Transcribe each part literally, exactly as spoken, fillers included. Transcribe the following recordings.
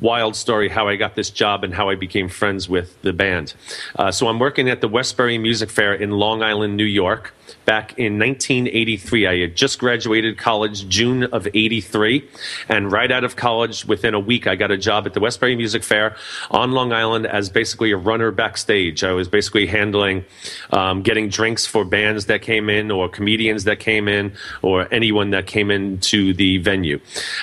wild story how I got this job and how I became friends with the band. Uh, so I'm working at the Westbury Music Fair in Long Island, New York. Back in nineteen eighty-three, I had just graduated college, June of eighty-three, and right out of college, within a week, I got a job at the Westbury Music Fair on Long Island as basically a runner backstage. I was basically handling um, getting drinks for bands that came in or comedians that came in or anyone that came into the venue.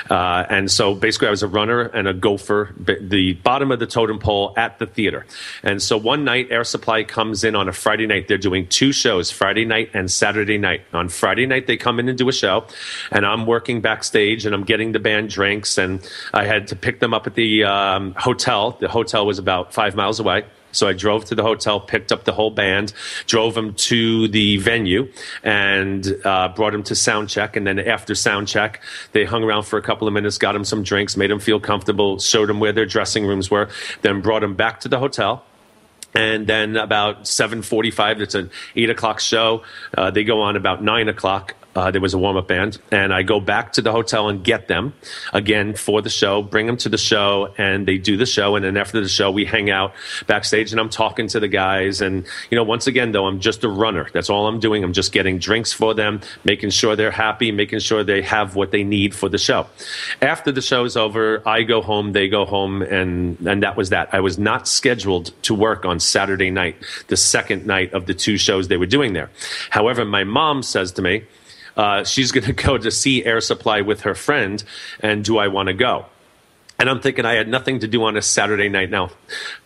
Uh, and so basically, I was a runner and a gopher, the bottom of the totem pole at the theater. And so one night, Air Supply comes in on a Friday night. They're doing two shows, Friday night and Saturday night. On Friday night, they come in and do a show, and I'm working backstage, and I'm getting the band drinks, and I had to pick them up at the um, hotel. The hotel was about five miles away. So I drove to the hotel, picked up the whole band, drove them to the venue, and uh, brought them to sound check. And then after sound check, they hung around for a couple of minutes, got them some drinks, made them feel comfortable, showed them where their dressing rooms were, then brought them back to the hotel. And then about seven forty-five, it's an eight o'clock show. Uh, they go on about nine o'clock. Uh, there was a warm-up band. And I go back to the hotel and get them, again, for the show, bring them to the show, and they do the show. And then after the show, we hang out backstage, and I'm talking to the guys. And, you know, once again, though, I'm just a runner. That's all I'm doing. I'm just getting drinks for them, making sure they're happy, making sure they have what they need for the show. After the show's over, I go home, they go home, and, and that was that. I was not scheduled to work on Saturday night, the second night of the two shows they were doing there. However, my mom says to me, uh, she's going to go to see Air Supply with her friend, and do I want to go? And I'm thinking I had nothing to do on a Saturday night. Now,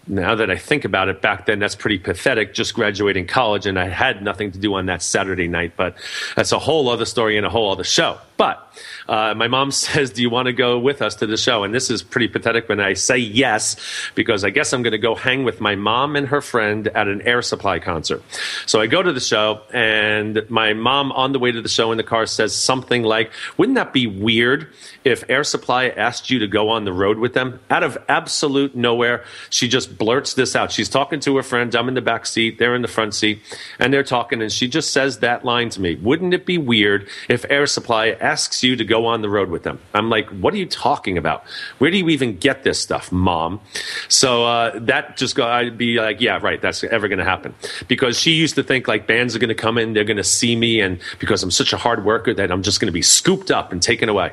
now that I think about it, back then that's pretty pathetic, just graduating college, and I had nothing to do on that Saturday night. But that's a whole other story and a whole other show. But uh, my mom says, do you want to go with us to the show? And this is pretty pathetic when I say yes, because I guess I'm going to go hang with my mom and her friend at an Air Supply concert. So I go to the show, and my mom on the way to the show in the car says something like, wouldn't that be weird if Air Supply asked you to go on the road with them? Out of absolute nowhere, she just blurts this out. She's talking to her friend. I'm in the back seat. They're in the front seat, and they're talking, and she just says that line to me. Wouldn't it be weird if Air Supply asks you to go on the road with them? I'm like, what are you talking about? Where do you even get this stuff, Mom? So uh, that just go, I'd be like, yeah, right, that's ever going to happen. Because she used to think like bands are going to come in, they're going to see me, and because I'm such a hard worker that I'm just going to be scooped up and taken away.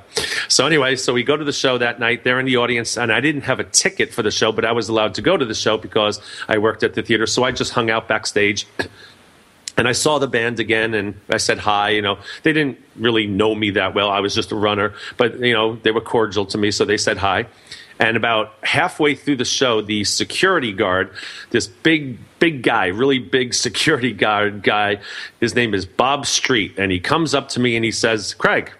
So anyway, so we go to the show that night. They're in the audience, and I didn't have a ticket for the show, but I was allowed to go to the show because I worked at the theater. So I just hung out backstage. And I saw the band again, and I said hi. You know, they didn't really know me that well. I was just a runner, but you know, they were cordial to me, so they said hi. And about halfway through the show, the security guard, this big, big guy, really big security guard guy, his name is Bob Street, and he comes up to me and he says, Craig,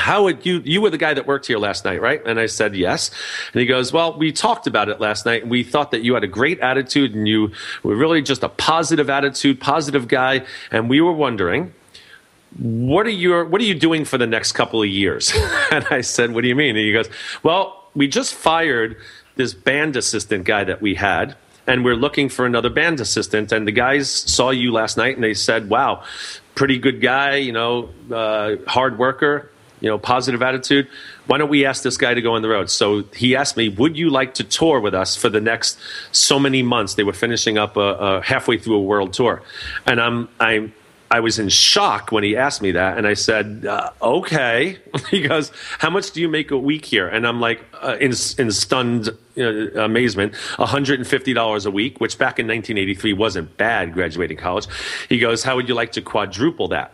how would you, you were the guy that worked here last night, right? And I said, yes. And he goes, well, we talked about it last night, and we thought that you had a great attitude, and you were really just a positive attitude, positive guy. And we were wondering, what are your, what are you doing for the next couple of years? And I said, what do you mean? And he goes, well, we just fired this band assistant guy that we had, and we're looking for another band assistant. And the guys saw you last night, and they said, wow, pretty good guy, you know, uh, hard worker, you know, positive attitude. Why don't we ask this guy to go on the road? So he asked me, would you like to tour with us for the next so many months? They were finishing up a, a halfway through a world tour. And I'm, I'm, I was in shock when he asked me that. And I said, uh, okay. He goes, how much do you make a week here? And I'm like, uh, in, in stunned uh, amazement, one hundred fifty dollars a week, which back in nineteen eighty-three wasn't bad graduating college. He goes, how would you like to quadruple that?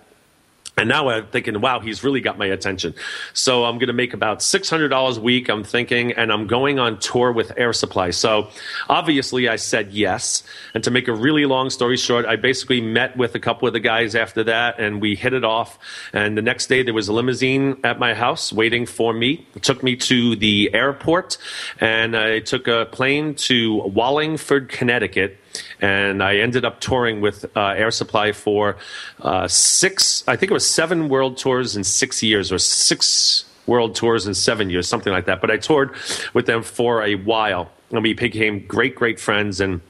And now I'm thinking, wow, he's really got my attention. So I'm going to make about six hundred dollars a week, I'm thinking, and I'm going on tour with Air Supply. So obviously I said yes. And to make a really long story short, I basically met with a couple of the guys after that, and we hit it off. And the next day there was a limousine at my house waiting for me. It took me to the airport, and I took a plane to Wallingford, Connecticut. And I ended up touring with uh, Air Supply for uh, six, I think it was seven world tours in six years or six world tours in seven years, something like that. But I toured with them for a while, and we became great, great friends. And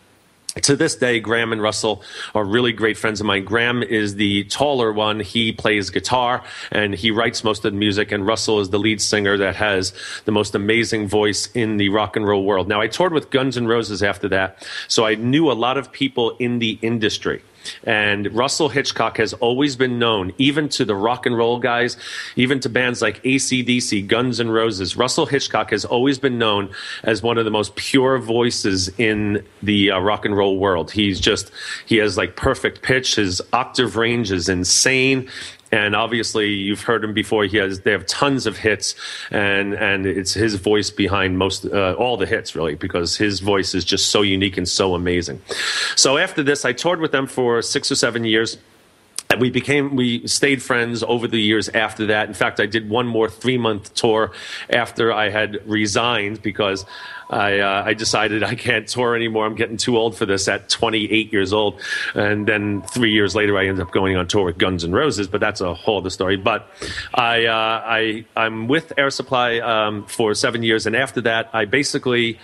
to this day, Graham and Russell are really great friends of mine. Graham is the taller one. He plays guitar, and he writes most of the music. And Russell is the lead singer that has the most amazing voice in the rock and roll world. Now, I toured with Guns N' Roses after that, so I knew a lot of people in the industry. And Russell Hitchcock has always been known, even to the rock and roll guys, even to bands like A C D C, Guns N' Roses. Russell Hitchcock has always been known as one of the most pure voices in the uh, rock and roll world. He's just, he has like perfect pitch. His octave range is insane. And obviously, you've heard him before. He has, they have tons of hits, and and it's his voice behind most uh, all the hits, really, because his voice is just so unique and so amazing. So after this, I toured with them for six or seven years. And we became, we stayed friends over the years after that. In fact, I did one more three-month tour after I had resigned because I, uh, I decided I can't tour anymore. I'm getting too old for this at twenty-eight years old. And then three years later, I ended up going on tour with Guns N' Roses, but that's a whole other story. But I, uh, I, I'm with Air Supply um, for seven years. And after that, I basically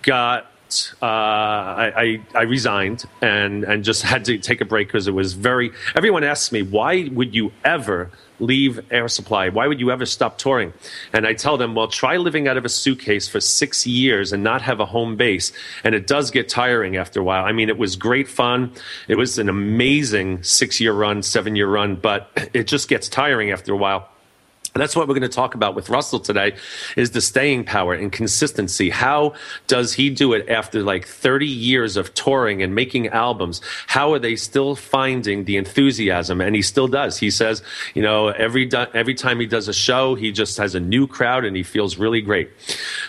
got out. Uh, I, I I resigned and and just had to take a break because it was very. Everyone asks me, why would you ever leave Air Supply? Why would you ever stop touring? And I tell them, well, try living out of a suitcase for six years and not have a home base. And it does get tiring after a while. I mean, it was great fun. It was an amazing six-year run, seven-year run, but it just gets tiring after a while. And that's what we're going to talk about with Russell today, is the staying power and consistency. How does he do it after like thirty years of touring and making albums? How are they still finding the enthusiasm? And he still does. He says, you know, every every time he does a show, he just has a new crowd and he feels really great.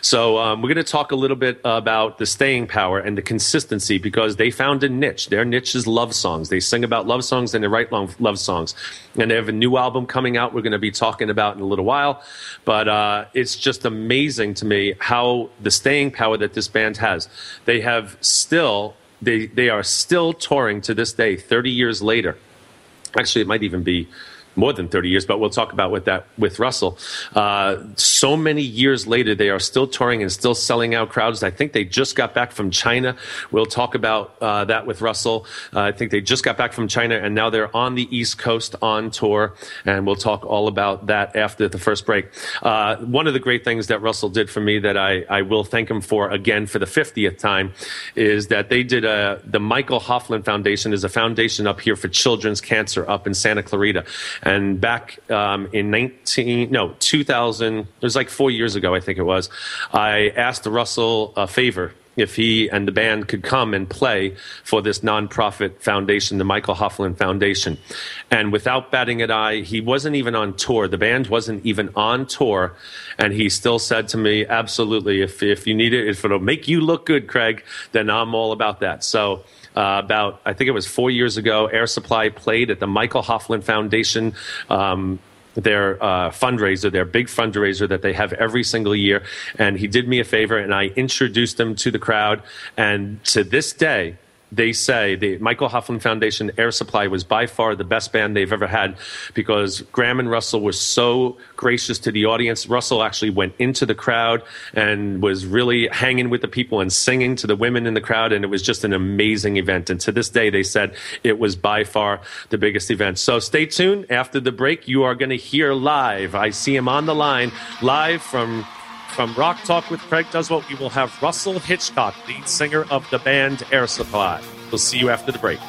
So um, we're going to talk a little bit about the staying power and the consistency, because they found a niche. Their niche is love songs. They sing about love songs and they write love songs. And they have a new album coming out we're going to be talking about in a little while, but uh, it's just amazing to me how the staying power that this band has. They have still, they they are still touring to this day, thirty years later. Actually, it might even be more than thirty years, but we'll talk about with that with Russell. Uh, so many years later, they are still touring and still selling out crowds. I think they just got back from China. We'll talk about uh, that with Russell. Uh, I think they just got back from China, and now they're on the East Coast on tour, and we'll talk all about that after the first break. Uh, one of the great things that Russell did for me that I, I will thank him for again for the fiftieth time is that they did a, the Michael Hoefflin Foundation is a foundation up here for children's cancer up in Santa Clarita. And back um, in nineteen, no, two thousand, it was like four years ago, I think it was, I asked Russell a favor if he and the band could come and play for this nonprofit foundation, the Michael Hoefflin Foundation. And without batting an eye, he wasn't even on tour. The band wasn't even on tour. And he still said to me, absolutely, if if you need it, if it'll make you look good, Craig, then I'm all about that. So Uh, about, I think it was four years ago, Air Supply played at the Michael Hoefflin Foundation, um, their uh, fundraiser, their big fundraiser that they have every single year. And he did me a favor, and I introduced them to the crowd. And to this day, they say the Michael Hoefflin Foundation Air Supply was by far the best band they've ever had, because Graham and Russell were so gracious to the audience. Russell actually went into the crowd and was really hanging with the people and singing to the women in the crowd, and it was just an amazing event. And to this day, they said it was by far the biggest event. So stay tuned. After the break, you are going to hear live. I see him on the line, live from... From Rock Talk with Craig Duswalt, we will have Russell Hitchcock, lead singer of the band Air Supply. We'll see you after the break.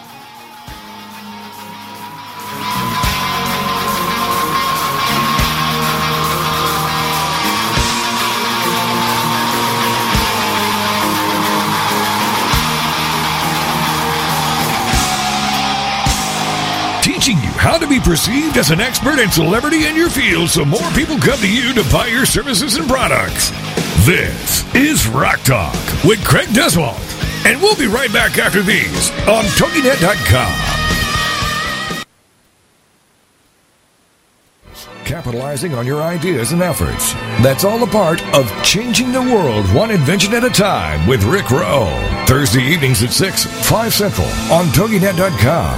How to be perceived as an expert and celebrity in your field so more people come to you to buy your services and products. This is Rock Talk with Craig Duswalt, and we'll be right back after these on Togi Net dot com. Capitalizing on your ideas and efforts. That's all a part of Changing the World One Invention at a Time with Rick Rowe. Thursday evenings at six, five Central on Togi Net dot com.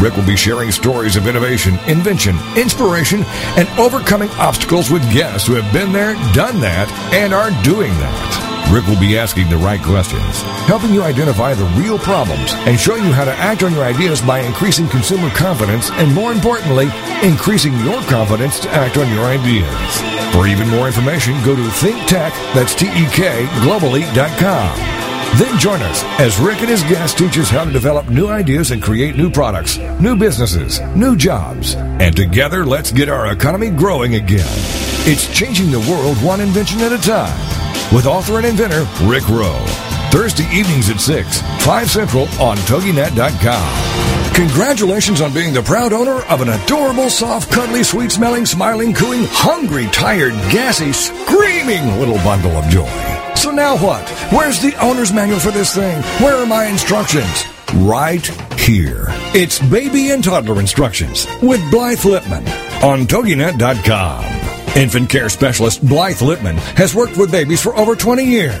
Rick will be sharing stories of innovation, invention, inspiration, and overcoming obstacles with guests who have been there, done that, and are doing that. Rick will be asking the right questions, helping you identify the real problems, and show you how to act on your ideas by increasing consumer confidence, and more importantly, increasing your confidence to act on your ideas. For even more information, go to ThinkTek, that's T E K, globally dot com. Then join us as Rick and his guests teach us how to develop new ideas and create new products, new businesses, new jobs. And together, let's get our economy growing again. It's Changing the World One Invention at a Time with author and inventor Rick Rowe. Thursday evenings at six, five Central on Togi Net dot com. Congratulations on being the proud owner of an adorable, soft, cuddly, sweet-smelling, smiling, cooing, hungry, tired, gassy, screaming little bundle of joy. So now what? Where's the owner's manual for this thing? Where are my instructions? Right here. It's Baby and Toddler Instructions with Blythe Lipman on Togi Net dot com. Infant care specialist Blythe Lipman has worked with babies for over twenty years.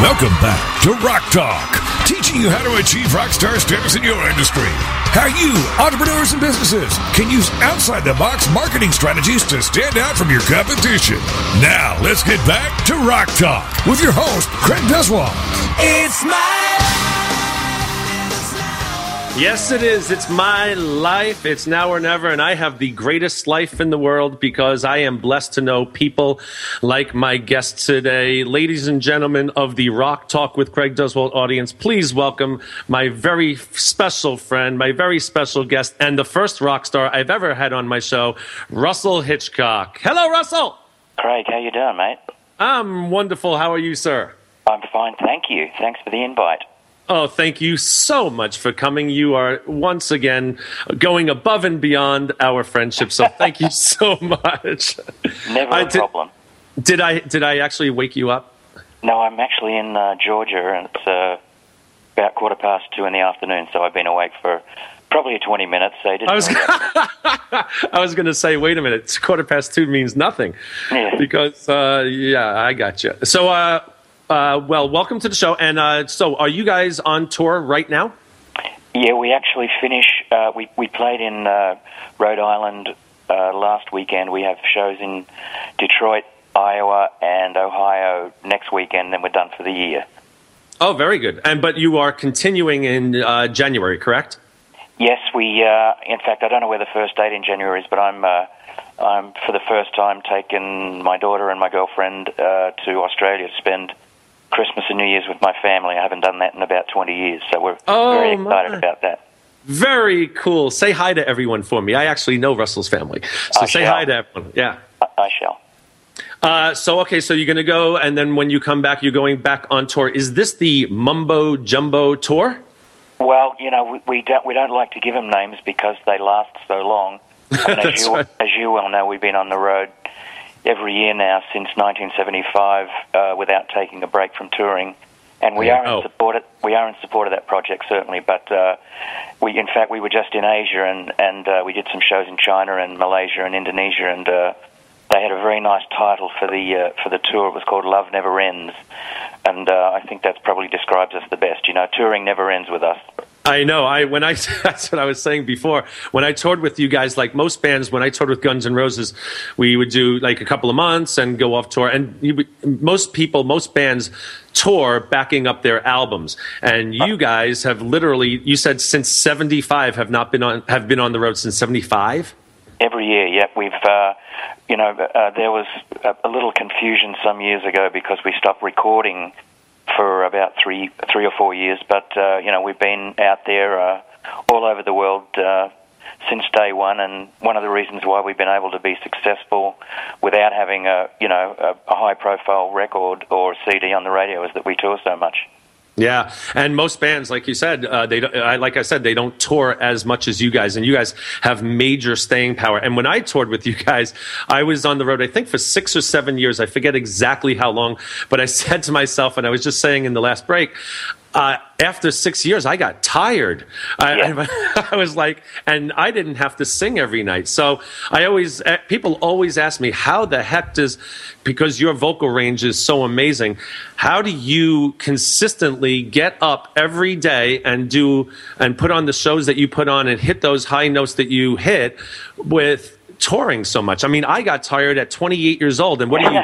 Welcome back to Rock Talk, teaching you how to achieve rock star status in your industry. How you, entrepreneurs and businesses, can use outside-the-box marketing strategies to stand out from your competition. Now, let's get back to Rock Talk with your host, Craig Duswalt. It's my life. Yes, it is. It's my life. It's now or never, and I have the greatest life in the world because I am blessed to know people like my guests today. Ladies and gentlemen of the Rock Talk with Craig Duswalt audience, please welcome my very special friend, my very special guest, and the first rock star I've ever had on my show, Russell Hitchcock. Hello, Russell. Craig, how you doing, mate? I'm wonderful. How are you, sir? I'm fine, thank you. Thanks for the invite. Oh, thank you so much for coming. You are, once again, going above and beyond our friendship, so thank you so much. Never I a did, problem. Did I did I actually wake you up? No, I'm actually in uh, Georgia, and it's uh, about quarter past two in the afternoon, so I've been awake for probably twenty minutes. So I, didn't I was, I was going to say, wait a minute, it's quarter past two means nothing. Yeah. Because, uh, yeah, I got you. So, uh... Uh, well, welcome to the show. And uh, so are you guys on tour right now? Yeah, we actually finish. Uh, we, we played in uh, Rhode Island uh, last weekend. We have shows in Detroit, Iowa, and Ohio next weekend. Then we're done for the year. Oh, very good. And but you are continuing in uh, January, correct? Yes, we. Uh, in fact, I don't know where the first date in January is, but I'm... Uh, I'm, for the first time, taking my daughter and my girlfriend uh, to Australia to spend Christmas and New Year's with my family. I haven't done that in about twenty years, so we're oh, very excited my. about that. Very cool. Say hi to everyone for me. I actually know Russell's family, so I say shall. hi to everyone. Yeah, I, I shall. Uh, so, okay, so you're going to go, and then when you come back, you're going back on tour. Is this the Mumbo Jumbo tour? Well, you know, we, we don't we don't like to give them names because they last so long. And as, you, right. as you well know, we've been on the road every year now since nineteen seventy-five uh, without taking a break from touring, and we yeah. are in oh. support. Of, we are in support of that project certainly. But uh, we, in fact, we were just in Asia, and and uh, we did some shows in China and Malaysia and Indonesia, and uh, they had a very nice title for the uh, for the tour. It was called "Love Never Ends," and uh, I think that probably describes us the best. You know, touring never ends with us. I know. I when I that's what I was saying before. When I toured with you guys, like most bands, when I toured with Guns N' Roses, we would do like a couple of months and go off tour. And you would, most people, most bands tour backing up their albums. And you guys have literally, you said since seventy-five have not been on have been on the road since seventy-five. Every year, yeah. We've, uh, you know, uh, there was a, a little confusion some years ago because we stopped recording for about three three or four years, but uh, you know, we've been out there uh, all over the world uh, since day one, and one of the reasons why we've been able to be successful without having a you know a high profile record or C D on the radio is that we tour so much. Yeah, and most bands, like you said, uh, they I, like I said, they don't tour as much as you guys, and you guys have major staying power. And when I toured with you guys, I was on the road, I think, for six or seven years. I forget exactly how long, but I said to myself, and I was just saying in the last break, uh, after six years, I got tired. Yeah. I, I was like, and I didn't have to sing every night. So I always, people always ask me, how the heck does, because your vocal range is so amazing, how do you consistently get up every day and do and put on the shows that you put on and hit those high notes that you hit with touring so much? I mean, I got tired at twenty-eight years old, and what do you?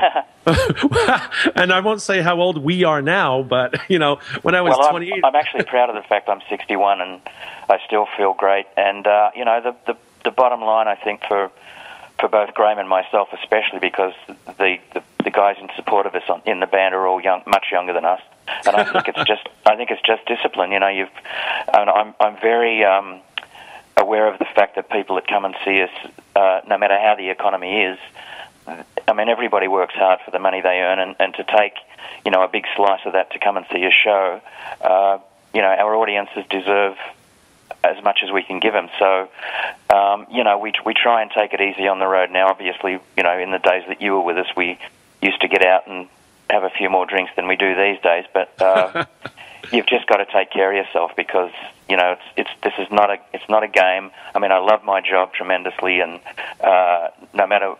And I won't say how old we are now, but you know, when I was well, twenty-eight, I'm, I'm actually proud of the fact I'm sixty-one, and I still feel great. And uh, you know, the, the the bottom line, I think, for for both Graham and myself, especially because the, the, the guys in support of us on, in the band are all young, much younger than us, and I think it's just, I think it's just discipline. You know, you've, and I'm, I'm very um, aware of the fact that people that come and see us, uh, no matter how the economy is, I mean, everybody works hard for the money they earn, and, and to take, you know, a big slice of that to come and see a show, uh, you know, our audiences deserve as much as we can give them. So, um, you know, we we try and take it easy on the road now. Obviously, you know, in the days that you were with us, we used to get out and have a few more drinks than we do these days. But uh, you've just got to take care of yourself, because, you know, it's, it's this is not a it's not a game. I mean, I love my job tremendously, and uh, no matter.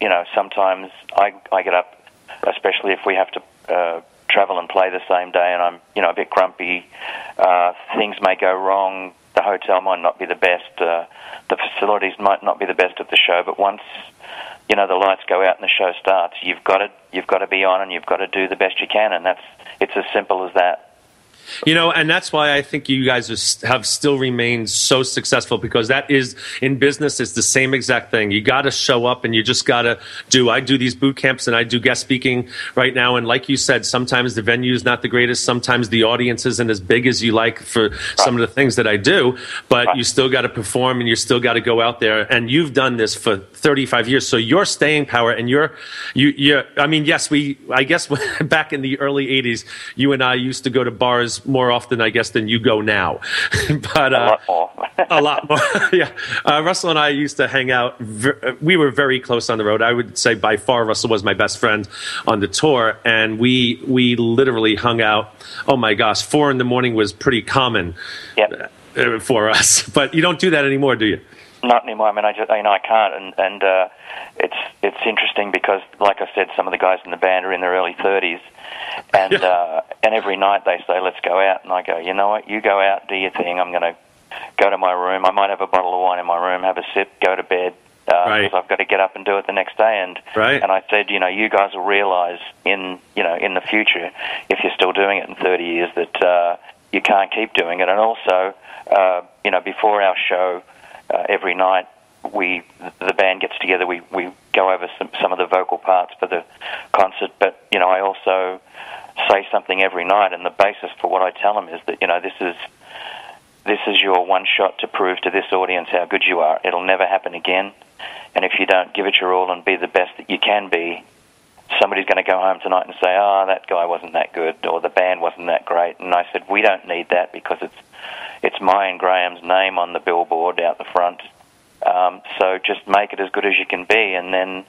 You know, sometimes I, I get up, especially if we have to uh, travel and play the same day, and I'm, you know, a bit grumpy. Uh, things may go wrong. The hotel might not be the best. Uh, the facilities might not be the best at the show. But once, you know, the lights go out and the show starts, you've got to you've got to be on, and you've got to do the best you can, and that's it's as simple as that. You know, and that's why I think you guys are, have still remained so successful, because that is, in business, it's the same exact thing. You got to show up and you just got to do. I do these boot camps and I do guest speaking right now. And like you said, sometimes the venue is not the greatest. Sometimes the audience isn't as big as you like for some of the things that I do. But you still got to perform and you still got to go out there. And you've done this for thirty-five years. So your staying power and your, you, you, I mean, yes, we, I guess back in the early eighties, you and I used to go to bars more often, I guess, than you go now. But uh, a lot more. a lot more. Yeah, uh, Russell and I used to hang out. We were very close on the road. I would say by far, Russell was my best friend on the tour, and we we literally hung out. Oh my gosh, four in the morning was pretty common yep. for us. But you don't do that anymore, do you? Not anymore. I mean, I just, you know, I can't, and and uh, it's it's interesting because, like I said, some of the guys in the band are in their early thirties. And yeah. uh, and every night they say, let's go out. And I go, you know what, you go out, do your thing. I'm going to go to my room. I might have a bottle of wine in my room, have a sip, go to bed. Uh, right. I've got to get up and do it the next day. And right. and I said, you know, you guys will realize in, you know, in the future, if you're still doing it in thirty years, that uh, you can't keep doing it. And also, uh, you know, before our show uh, every night, we the band gets together, we, we go over some, some of the vocal parts for the concert, but, you know, I also say something every night, and the basis for what I tell them is that, you know, this is this is your one shot to prove to this audience how good you are. It'll never happen again, and if you don't give it your all and be the best that you can be, somebody's going to go home tonight and say, oh, that guy wasn't that good, or the band wasn't that great. And I said, we don't need that, because it's it's my and Graham's name on the billboard out the front. Um, so just make it as good as you can be, and then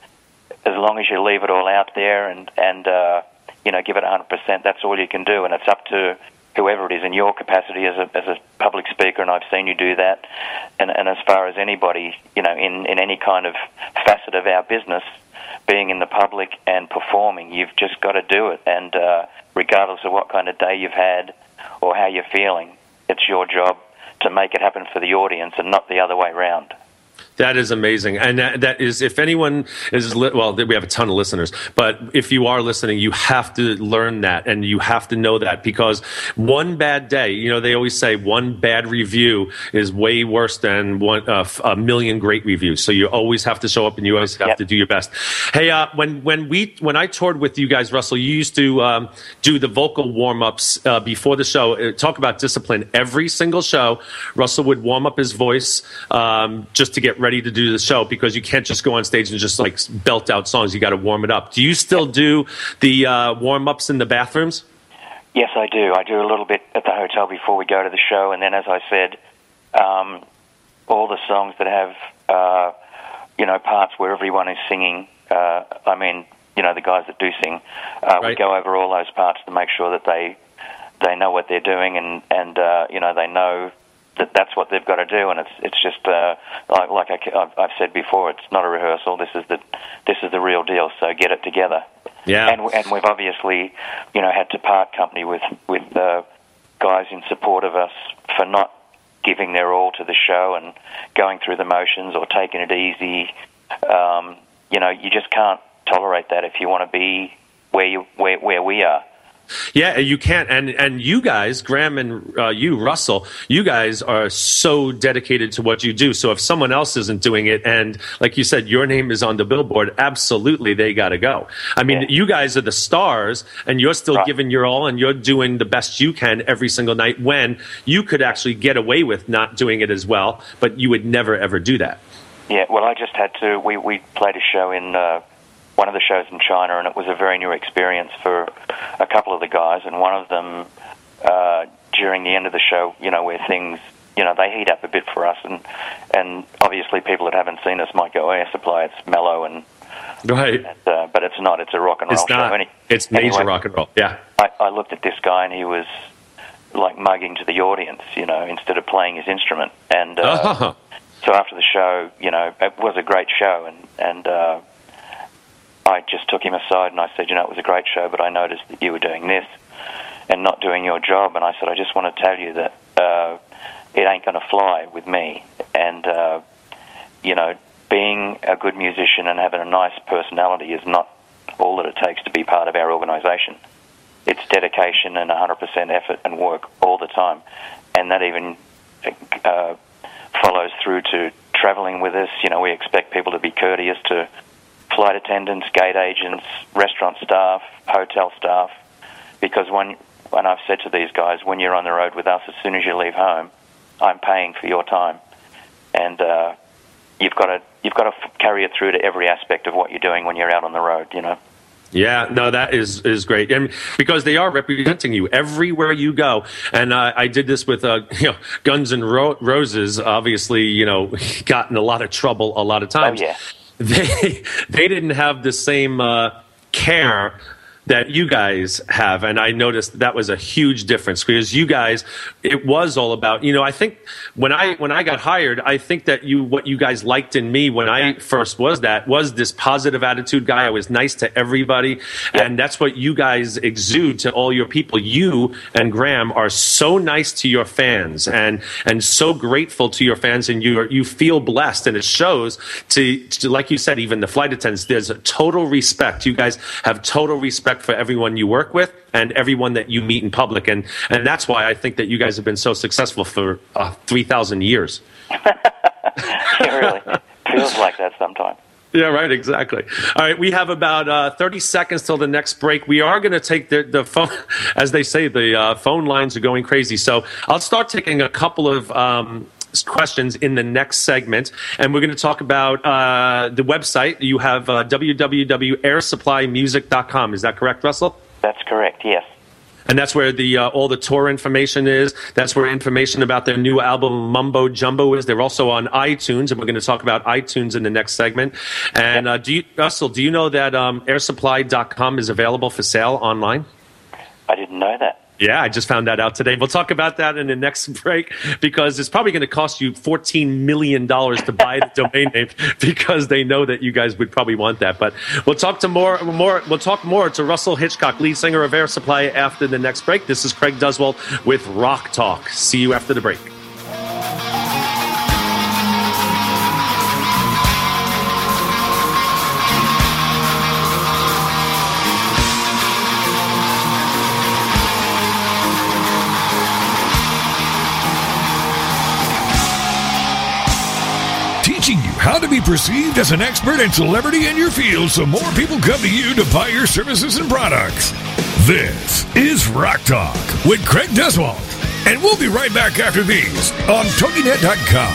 as long as you leave it all out there and, and uh, you know, give it one hundred percent, that's all you can do. And it's up to whoever it is in your capacity as a, as a public speaker, and I've seen you do that. And, and as far as anybody, you know, in, in any kind of facet of our business, being in the public and performing, you've just got to do it. And uh, regardless of what kind of day you've had or how you're feeling, it's your job to make it happen for the audience and not the other way around. That is amazing. And that, that is, if anyone is, li- well, we have a ton of listeners, but if you are listening, you have to learn that and you have to know that, because one bad day, you know, they always say one bad review is way worse than one, uh, a million great reviews. So you always have to show up and you always have yep. to do your best. Hey, uh, when, when we, when I toured with you guys, Russell, you used to um, do the vocal warm-ups uh, before the show. Talk about discipline. Every single show, Russell would warm up his voice um, just to get ready. ready to do the show, because you can't just go on stage and just like belt out songs. You got to warm it up. Do you still do the uh, warm-ups in the bathrooms? Yes, I do. I do a little bit at the hotel before we go to the show, and then, as I said, um, all the songs that have uh, you know, parts where everyone is singing. Uh, I mean, you know, the guys that do sing, uh, right. we go over all those parts to make sure that they they know what they're doing, and and uh, you know, they know. That that's what they've got to do, and it's it's just uh, like, like I, I've said before, it's not a rehearsal. This is the this is the real deal. So get it together. Yeah, and and we've obviously, you know, had to part company with with uh, guys in support of us for not giving their all to the show and going through the motions or taking it easy. Um, you know, you just can't tolerate that if you want to be where you where where we are. Yeah, you can't. And, and you guys, Graham and uh, you, Russell, you guys are so dedicated to what you do. So if someone else isn't doing it, and like you said, your name is on the billboard, absolutely they got to go. I mean, yeah. you guys are the stars, and you're still right. giving your all, and you're doing the best you can every single night, when you could actually get away with not doing it as well, but you would never, ever do that. Yeah, well, I just had to. We, we played a show in uh, one of the shows in China, and it was a very new experience for a couple of the guys, and one of them, uh, during the end of the show, you know, where things, you know, they heat up a bit for us, and and obviously people that haven't seen us might go, Air Supply, it's mellow, and right, and, uh, but it's not, it's a rock and roll it's not, show. Any, it's major anyway, rock and roll, yeah. I, I looked at this guy, and he was, like, mugging to the audience, you know, instead of playing his instrument, and... Uh, uh-huh. So after the show, you know, it was a great show, and, and uh, I just took him aside and I said, you know, it was a great show, but I noticed that you were doing this and not doing your job. And I said, I just want to tell you that uh, it ain't going to fly with me. And, uh, you know, being a good musician and having a nice personality is not all that it takes to be part of our organization. It's dedication and one hundred percent effort and work all the time. And that even... Uh, follows through to traveling with us. You know, we expect people to be courteous to flight attendants, gate agents, restaurant staff, hotel staff, because when, when I've said to these guys, when you're on the road with us, as soon as you leave home, I'm paying for your time, and uh, you've got to you've got to carry it through to every aspect of what you're doing when you're out on the road, you know. Yeah, no, that is, is great, and because they are representing you everywhere you go. And uh, I did this with uh, you know, Guns N' Ro- Roses, obviously, you know, got in a lot of trouble a lot of times. Oh, yeah. They they didn't have the same uh, care that you guys have, and I noticed that was a huge difference, because you guys, it was all about, you know, I think when I when I got hired, I think that you what you guys liked in me when I first was that, was this positive attitude guy. I was nice to everybody, and that's what you guys exude to all your people. You and Graham are so nice to your fans, and and so grateful to your fans, and you are, you feel blessed, and it shows to, to, like you said, even the flight attendants, there's a total respect. You guys have total respect for everyone you work with and everyone that you meet in public, and and that's why I think that you guys have been so successful for uh, three thousand years. It really feels like that sometimes. Yeah, right, exactly. All right, we have about uh, thirty seconds till the next break. We are going to take the, the phone, as they say, the uh, phone lines are going crazy. So I'll start taking a couple of Um, questions in the next segment, and we're going to talk about uh, the website. You have uh, w w w dot air supply music dot com. Is that correct, Russell? That's correct, yes. And that's where the uh, all the tour information is. That's where information about their new album, Mumbo Jumbo, is. They're also on iTunes, and we're going to talk about iTunes in the next segment. And uh, do you, Russell, do you know that um, air supply dot com is available for sale online? I didn't know that. Yeah, I just found that out today. We'll talk about that in the next break, because it's probably going to cost you fourteen million dollars to buy the domain name, because they know that you guys would probably want that. But we'll talk to more, more. We'll talk more to Russell Hitchcock, lead singer of Air Supply, after the next break. This is Craig Duswalt with Rock Talk. See you after the break. How to be perceived as an expert and celebrity in your field, so more people come to you to buy your services and products. This is Rock Talk with Craig Duswalt, and we'll be right back after these on Togi Net dot com.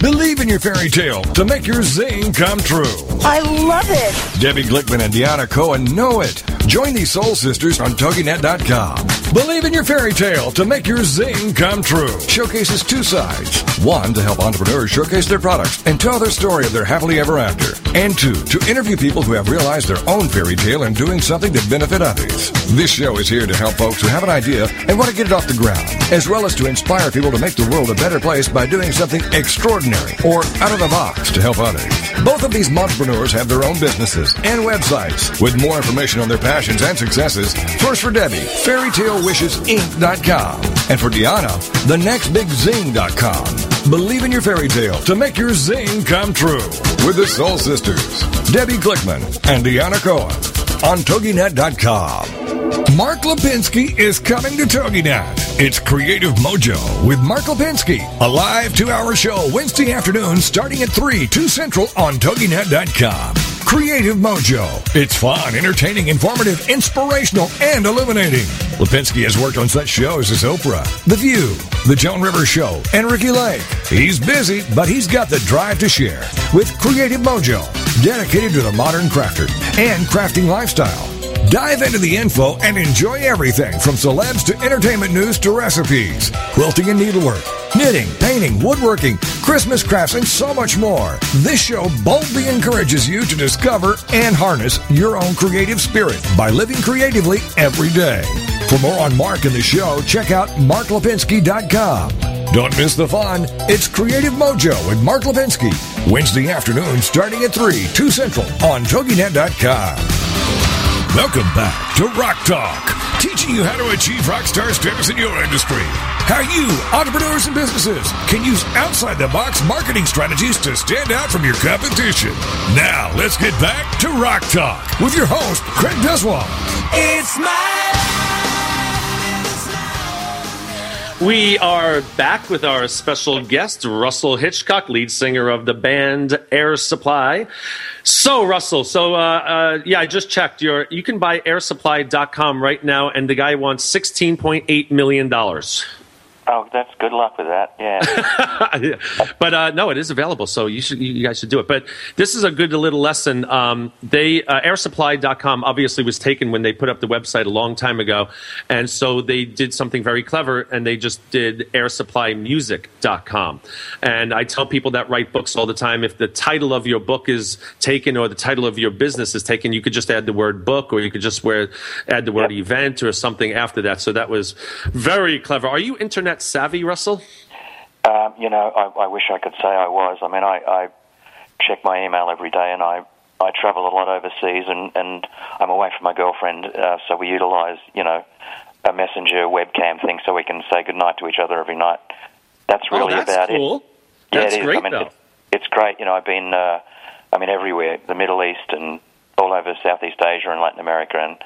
Believe in your fairy tale to make your zing come true. I love it. Debbie Glickman and Dianna Cohen know it. Join these soul sisters on Togi Net dot com. Believe in your fairy tale to make your zing come true showcases two sides. One, to help entrepreneurs showcase their products and tell their story of their happily ever after. And two, to interview people who have realized their own fairy tale and doing something to benefit others. This show is here to help folks who have an idea and want to get it off the ground, as well as to inspire people to make the world a better place by doing something extraordinary or out of the box to help others. Both of these entrepreneurs have their own businesses and websites. With more information on their past passions and successes, first for Debbie, fairytale wishes inc dot com, and for Dianna, the next big zing dot com. Believe in your fairy tale to make your zing come true with the Soul Sisters, Debbie Glickman and Dianna Cohen, on Togi Net dot com. Mark Lipinski is coming to TogiNet. It's Creative Mojo with Mark Lipinski, a live two-hour show Wednesday afternoon starting at three, two Central on Togi Net dot com. Creative Mojo. It's fun, entertaining, informative, inspirational, and illuminating. Lipinski has worked on such shows as Oprah, The View, The Joan Rivers Show, and Ricky Lake. He's busy, but he's got the drive to share with Creative Mojo. dedicated to the modern crafter and crafting lifestyle. Dive into the info and enjoy everything from celebs to entertainment news to recipes, quilting and needlework, knitting, painting, woodworking, Christmas crafts, and so much more. This show boldly encourages you to discover and harness your own creative spirit by living creatively every day. For more on Mark and the show, check out mark lipinski dot com. Don't miss the fun. It's Creative Mojo with Mark Lipinski, Wednesday afternoon starting at three, two Central on toginet dot com. Welcome back to Rock Talk, teaching you how to achieve rock star status in your industry. How you, entrepreneurs and businesses, can use outside-the-box marketing strategies to stand out from your competition. Now, let's get back to Rock Talk with your host, Craig Duswalt. It's my... We are back with our special guest, Russell Hitchcock, lead singer of the band Air Supply. So, Russell, so, uh, uh, yeah, I just checked. Your, you can buy air supply dot com right now, and the guy wants sixteen point eight million dollars. Oh, that's good luck with that, yeah. But, uh, no, it is available, so you should, you guys should do it. But this is a good little lesson. Um, they uh, air supply dot com obviously was taken when they put up the website a long time ago, and so they did something very clever, and they just did air supply music dot com. And I tell people that write books all the time, if the title of your book is taken or the title of your business is taken, you could just add the word book, or you could just wear, add the word yep. event or something after that. So that was very clever. Are you internet savvy, Russell? Um, you know, I, I wish I could say I was. I mean, I, I check my email every day, and I, I travel a lot overseas, and, and I'm away from my girlfriend, uh, so we utilize, you know, a messenger webcam thing so we can say goodnight to each other every night. That's really oh, that's about cool. it. That's yeah, it great, is. I mean, though. It, it's great. You know, I've been, uh, I mean, everywhere, the Middle East and all over Southeast Asia and Latin America, and,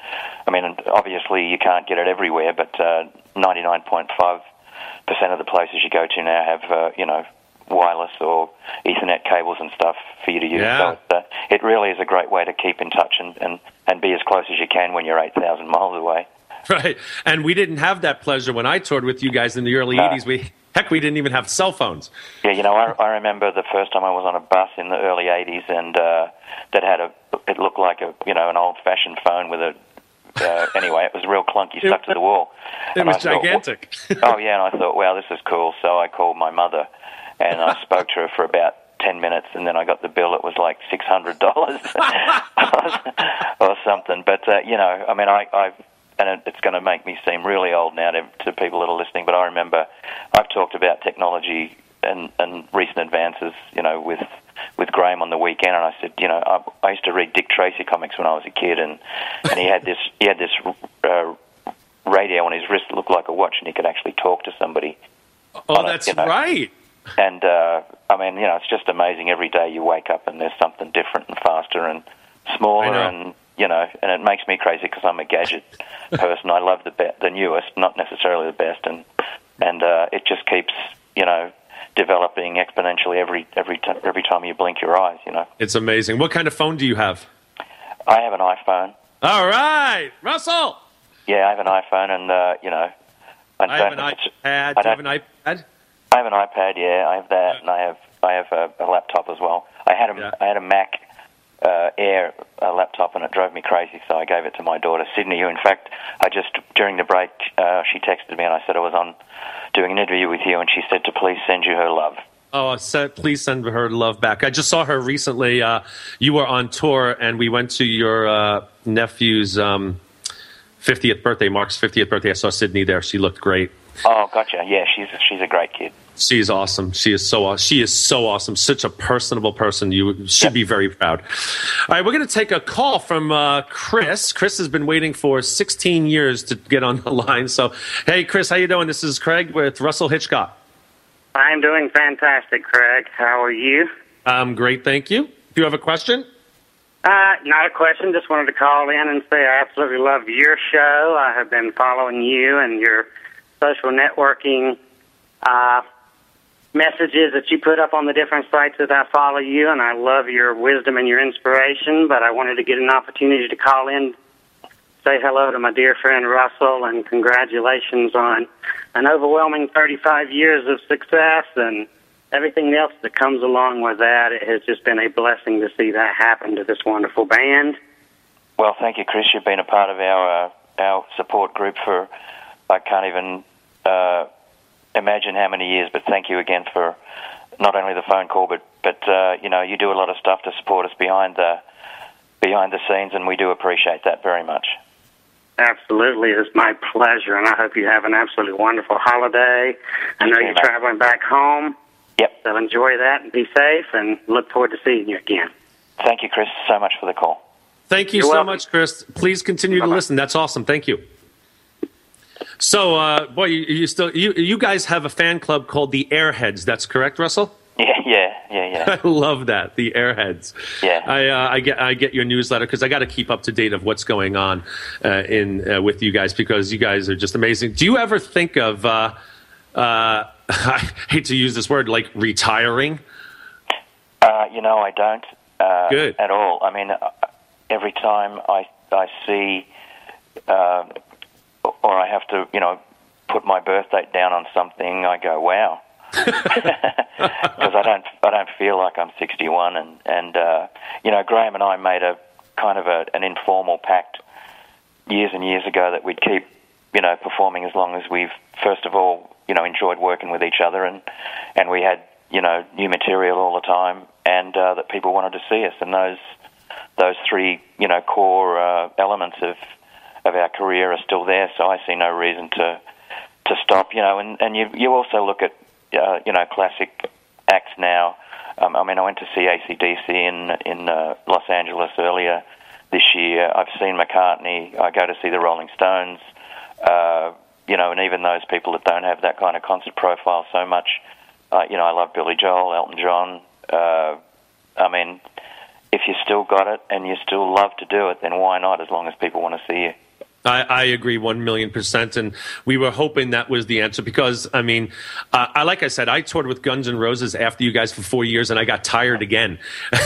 I mean, obviously you can't get it everywhere, but uh, ninety-nine point five percent of the places you go to now have, uh, you know, wireless or Ethernet cables and stuff for you to use. Yeah. So uh, it really is a great way to keep in touch and, and, and be as close as you can when you're eight thousand miles away. Right. And we didn't have that pleasure when I toured with you guys in the early no. eighties. We Heck, we didn't even have cell phones. Yeah, you know, I, I remember the first time I was on a bus in the early eighties, and uh, that had a, it looked like a, you know, an old-fashioned phone with a, Uh, anyway, it was real clunky, stuck to the wall. It was gigantic. Oh, yeah, and I thought, wow, this is cool. So I called my mother, and I spoke to her for about ten minutes, and then I got the bill. It was like six hundred dollars or something. But, uh, you know, I mean, I, I've, and it's going to make me seem really old now to, to people that are listening, but I remember I've talked about technology and, and recent advances, you know, with... with Graham on the weekend, and I said, you know, I, I used to read Dick Tracy comics when I was a kid, and, and he had this he had this uh, radio on his wrist that looked like a watch, and he could actually talk to somebody. Oh, that's it, you know. Right. And, uh, I mean, you know, it's just amazing. Every day you wake up and there's something different and faster and smaller, and, you know, and it makes me crazy because I'm a gadget person. I love the be- the newest, not necessarily the best, and, and uh, it just keeps, you know, developing exponentially every every t- every time you blink your eyes, you know. It's amazing. What kind of phone do you have? I have an iPhone. All right, Russell. Yeah, I have an iPhone, and uh, you know, I, I have an iPad. I do you have an iPad? I have an iPad. Yeah, I have that, yeah. and I have I have a, a laptop as well. I had a yeah. I had a Mac uh, Air a laptop, and it drove me crazy, so I gave it to my daughter Sydney. Who, in fact, I just during the break uh, she texted me, and I said I was on. doing an interview with you, and she said to please send you her love. Oh, please send her love back. I just saw her recently. Uh, you were on tour, and we went to your uh, nephew's um, fiftieth birthday, Mark's fiftieth birthday. I saw Sydney there. She looked great. Oh, gotcha. Yeah, she's she's a great kid. She's awesome. She is so awesome. She is so awesome. Such a personable person. You should yep. be very proud. All right, we're going to take a call from uh, Chris. Chris has been waiting for sixteen years to get on the line. So, hey, Chris, how you doing? This is Craig with Russell Hitchcock. I'm doing fantastic, Craig. How are you? I'm great, thank you. Do you have a question? Uh, not a question. Just wanted to call in and say I absolutely love your show. I have been following you and your social networking uh messages that you put up on the different sites that I follow you, and I love your wisdom and your inspiration, but I wanted to get an opportunity to call in, say hello to my dear friend Russell, and congratulations on an overwhelming thirty-five years of success, and everything else that comes along with that, it has just been a blessing to see that happen to this wonderful band. Well, thank you, Chris. You've been a part of our uh, our support group for, I can't even uh, imagine how many years, but thank you again for not only the phone call, but, but uh, you know, you do a lot of stuff to support us behind the, behind the scenes, and we do appreciate that very much. Absolutely. It's my pleasure, and I hope you have an absolutely wonderful holiday. I know you're traveling back home. Yep. So enjoy that and be safe, and look forward to seeing you again. Thank you, Chris, so much for the call. Thank you You're so welcome. much, Chris. Please continue Bye-bye. to listen. That's awesome. Thank you. So, uh, boy, you, you still you you guys have a fan club called the Airheads. That's correct, Russell? Yeah, yeah, yeah, yeah. I love that, the Airheads. Yeah, I uh, I get I get your newsletter because I got to keep up to date of what's going on uh, in uh, with you guys, because you guys are just amazing. Do you ever think of? Uh, uh, I hate to use this word, like retiring? Uh, you know, I don't uh, Good. at all. I mean, every time I, I see uh, or I have to, you know, put my birth date down on something, I go, wow. Because I don't, I don't feel like I'm sixty-one. And, and uh, you know, Graham and I made a kind of a, an informal pact years and years ago that we'd keep, you know, performing as long as we've, first of all, you know, enjoyed working with each other, and, and we had, you know, new material all the time, and uh, that people wanted to see us. And those those three, you know, core uh, elements of of our career are still there, so I see no reason to to stop, you know. And, and you you also look at, uh, you know, classic acts now. Um, I mean, I went to see A C D C in, in uh, Los Angeles earlier this year. I've seen McCartney. I go to see the Rolling Stones, uh you know, and even those people that don't have that kind of concert profile so much, uh, you know, I love Billy Joel, Elton John. Uh, I mean, if you still got it and you still love to do it, then why not, as long as people want to see you? I, I agree one million percent, and we were hoping that was the answer because, I mean, uh, I like I said, I toured with Guns N' Roses after you guys for four years, and I got tired again.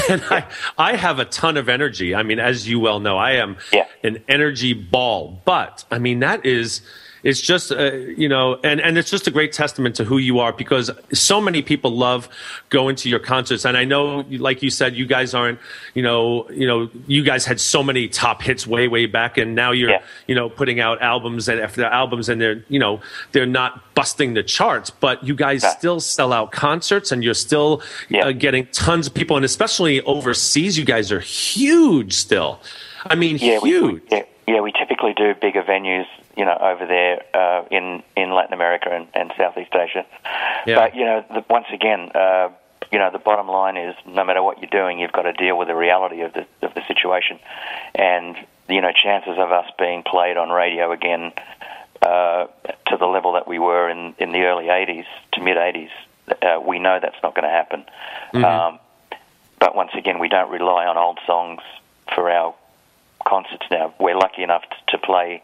And I, I have a ton of energy. I mean, as you well know, I am yeah. an energy ball. But, I mean, that is... It's just, uh, you know, and, and it's just a great testament to who you are, because so many people love going to your concerts. And I know, like you said, you guys aren't, you know, you know, you guys had so many top hits way, way back. And now you're, yeah. you know, putting out albums and after albums, and they're, you know, they're not busting the charts. But you guys yeah. still sell out concerts, and you're still yeah. uh, getting tons of people. And especially overseas, you guys are huge still. I mean, yeah, huge. We, we, yeah. Yeah, we typically do bigger venues, you know, over there uh, in in Latin America and, and Southeast Asia. Yeah. But you know, the, once again, uh, you know, the bottom line is, no matter what you're doing, you've got to deal with the reality of the of the situation. And you know, chances of us being played on radio again uh, to the level that we were in, in the early eighties to mid eighties, uh, we know that's not going to happen. Mm-hmm. Um, but once again, we don't rely on old songs for our concerts now. We're lucky enough to play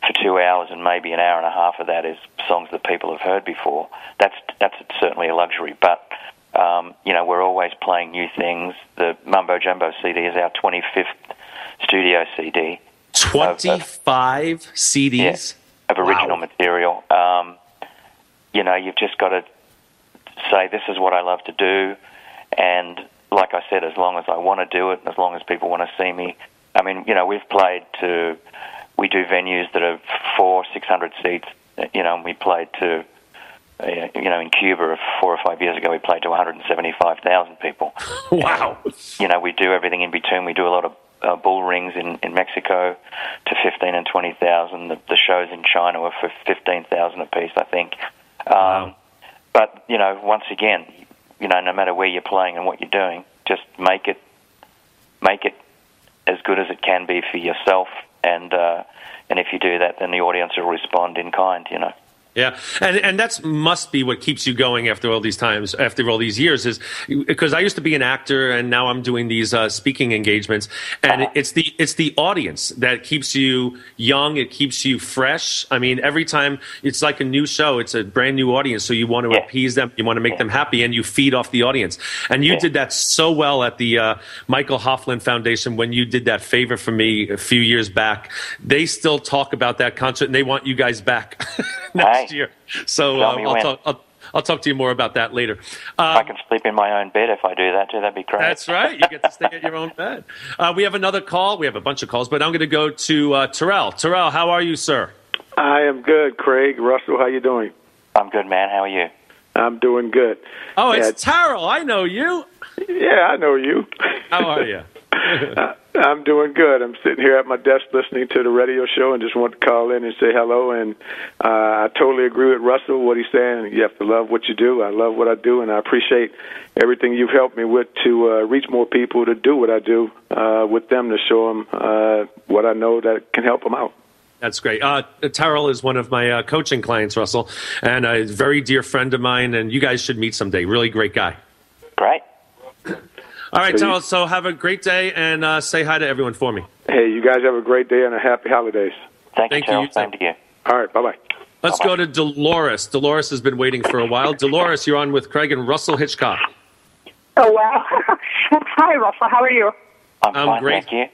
for two hours, and maybe an hour and a half of that is songs that people have heard before. That's that's certainly a luxury, but um, you know, we're always playing new things. The Mumbo Jumbo C D is our twenty-fifth studio C D. twenty-five of, of, C Ds? Yeah, of original wow. material. Um, you know, you've just got to say, this is what I love to do, and like I said, as long as I want to do it, as long as people want to see me. I mean, you know, we've played to, we do venues that are four, six hundred seats, you know, and we played to, you know, in Cuba four or five years ago, we played to one hundred seventy-five thousand people. Wow. And, you know, we do everything in between. We do a lot of uh, bull rings in, in Mexico to fifteen and twenty thousand. The, the shows in China were for fifteen thousand apiece, I think. Um, wow. But, you know, once again, you know, no matter where you're playing and what you're doing, just make it, make it, as good as it can be for yourself, and uh, and if you do that, then the audience will respond in kind, you know. Yeah, and and that's must be what keeps you going after all these times, after all these years, is because I used to be an actor, and now I'm doing these uh, speaking engagements, and uh-huh. it's the it's the audience that keeps you young, it keeps you fresh. I mean, every time it's like a new show, it's a brand new audience, so you want to yeah. appease them, you want to make yeah. them happy, and you feed off the audience. And you yeah. did that so well at the uh, Michael Hoefflin Foundation when you did that favor for me a few years back. They still talk about that concert, and they want you guys back. Next year, so um, I'll, talk, I'll, I'll talk to you more about that later. Um, I can sleep in my own bed if I do that too. That'd be great. That's right. You get to stay at your own bed. Uh, we have another call. We have a bunch of calls, but I'm going to go to uh, Terrell. Terrell, how are you, sir? I am good, Craig. Russell, how you doing? I'm good, man. How are you? I'm doing good. Oh, it's yeah. Terrell. I know you. Yeah, I know you. How are you? uh, I'm doing good. I'm sitting here at my desk listening to the radio show and just want to call in and say hello. And uh, I totally agree with Russell, what he's saying. You have to love what you do. I love what I do, and I appreciate everything you've helped me with to uh, reach more people to do what I do uh, with them, to show them uh, what I know that can help them out. That's great. Uh, Terrell is one of my uh, coaching clients, Russell, and a very dear friend of mine, and you guys should meet someday. Really great guy. Great. All right, so Terrell, you, so have a great day, and uh, say hi to everyone for me. Hey, you guys have a great day and a happy holidays. Thank, Thank you, Terrell. You, Same to you. All right, bye-bye. Let's bye-bye. go to Dolores. Dolores has been waiting for a while. Dolores, you're on with Craig and Russell Hitchcock. Oh, wow. Hi, Russell. How are you? I'm, I'm fine, great. Thank you.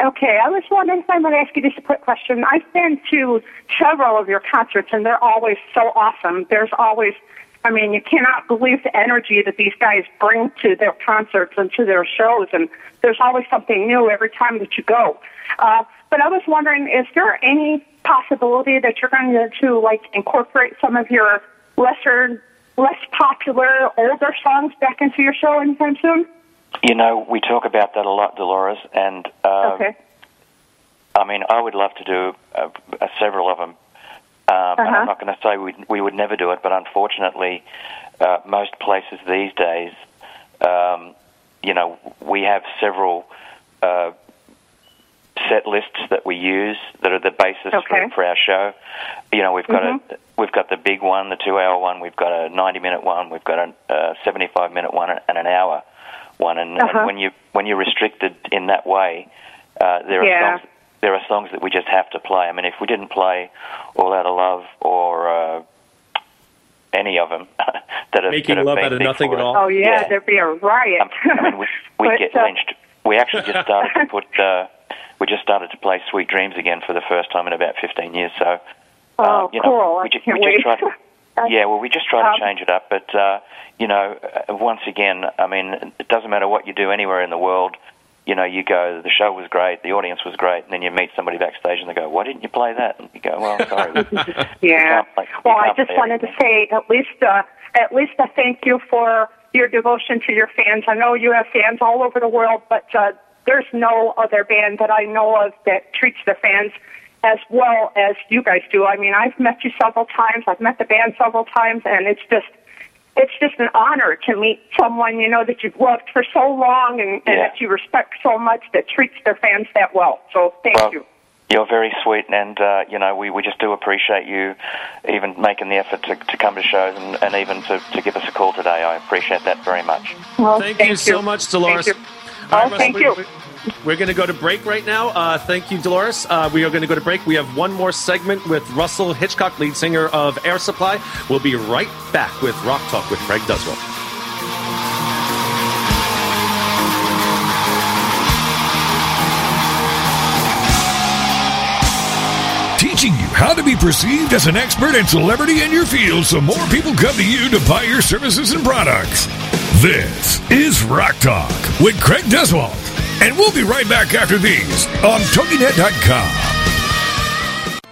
Okay, I was wondering if I might ask you just a quick question. I've been to several of your concerts, and they're always so awesome. There's always, I mean, you cannot believe the energy that these guys bring to their concerts and to their shows, and there's always something new every time that you go. Uh, but I was wondering, is there any possibility that you're going to, to like, incorporate some of your lesser, less popular, older songs back into your show anytime soon? You know, we talk about that a lot, Dolores, and uh, okay. I mean, I would love to do uh, uh, several of them, um, uh-huh. and I'm not going to say we we would never do it, but unfortunately, uh, most places these days, um, you know, we have several uh, set lists that we use that are the basis okay. for, for our show. You know, we've got mm-hmm. a we've got the big one, the two-hour one, we've got a ninety-minute one, we've got a seventy-five-minute one, and an hour. One and, uh-huh. and when you when you're restricted in that way, uh, there are yeah. songs, there are songs that we just have to play. I mean, if we didn't play All Out of Love or uh, any of them, that are making that love out of nothing at all. Oh yeah, yeah, there'd be a riot. I mean, we we get uh, lynched. We actually just started to put uh, we just started to play Sweet Dreams again for the first time in about fifteen years. So, oh um, you cool! Know, we I just, can't we wait. Just tried to, Yeah, well, we just try to um, change it up, but, uh, you know, once again, I mean, it doesn't matter what you do anywhere in the world, you know, you go, the show was great, the audience was great, and then you meet somebody backstage and they go, why didn't you play that? And you go, well, sorry. yeah, play, well, I just wanted everything. to say at least, uh, at least I thank you for your devotion to your fans. I know you have fans all over the world, but uh, there's no other band that I know of that treats their fans as well as you guys do. I mean, I've met you several times. I've met the band several times, and it's just it's just an honor to meet someone, you know, that you've loved for so long and, and yeah. that you respect so much, that treats their fans that well. So thank well, you. You're very sweet, and, uh, you know, we, we just do appreciate you even making the effort to, to come to shows and, and even to, to give us a call today. I appreciate that very much. Well, thank, thank you, you so much, Dolores. Thank you. Oh, right, thank you. We're going to go to break right now. Uh, thank you, Dolores. Uh, we are going to go to break. We have one more segment with Russell Hitchcock, lead singer of Air Supply. We'll be right back with Rock Talk with Craig Duswalt. Teaching you how to be perceived as an expert and celebrity in your field so more people come to you to buy your services and products. This is Rock Talk with Craig Duswalt. And we'll be right back after these on Togi Net dot com.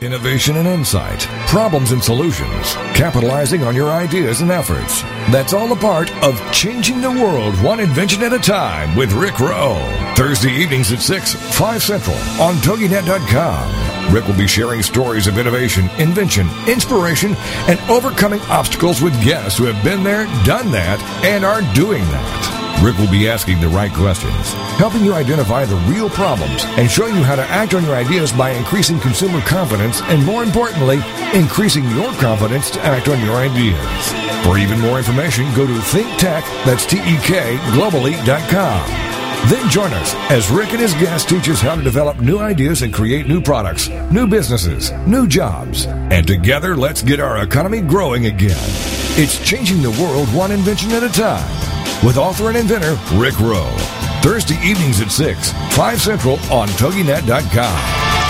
Innovation and insight, problems and solutions, capitalizing on your ideas and efforts. That's all a part of Changing the World One Invention at a Time with Rick Rowe. Thursday evenings at six, five Central on Togi Net dot com. Rick will be sharing stories of innovation, invention, inspiration, and overcoming obstacles with guests who have been there, done that, and are doing that. Rick will be asking the right questions, helping you identify the real problems, and showing you how to act on your ideas by increasing consumer confidence and, more importantly, increasing your confidence to act on your ideas. For even more information, go to ThinkTek, that's T E K, globally dot com. Then join us as Rick and his guests teach us how to develop new ideas and create new products, new businesses, new jobs. And together, let's get our economy growing again. It's Changing the World One Invention at a Time, with author and inventor Rick Rowe. Thursday evenings at six, five Central on Togi Net dot com.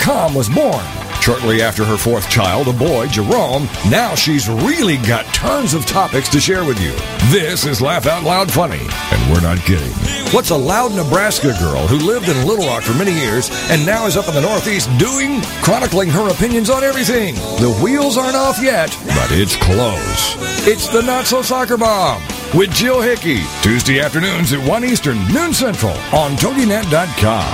com was born. Shortly after her fourth child, a boy, Jerome, now she's really got tons of topics to share with you. This is Laugh Out Loud Funny, and we're not kidding. What's a loud Nebraska girl who lived in Little Rock for many years and now is up in the Northeast doing? Chronicling her opinions on everything. The wheels aren't off yet, but it's close. It's the Not So Soccer Bomb with Jill Hickey, Tuesday afternoons at one Eastern, noon Central on Toginet dot com.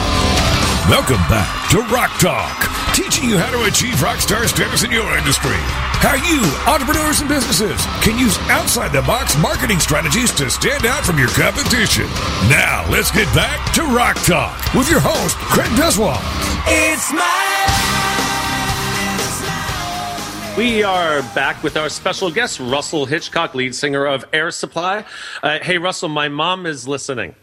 Welcome back to Rock Talk, teaching you how to achieve rock star status in your industry. How you, entrepreneurs and businesses, can use outside-the-box marketing strategies to stand out from your competition. Now, let's get back to Rock Talk with your host, Craig Duswalt. It's my... We are back with our special guest, Russell Hitchcock, lead singer of Air Supply. Uh, hey, Russell, my mom is listening.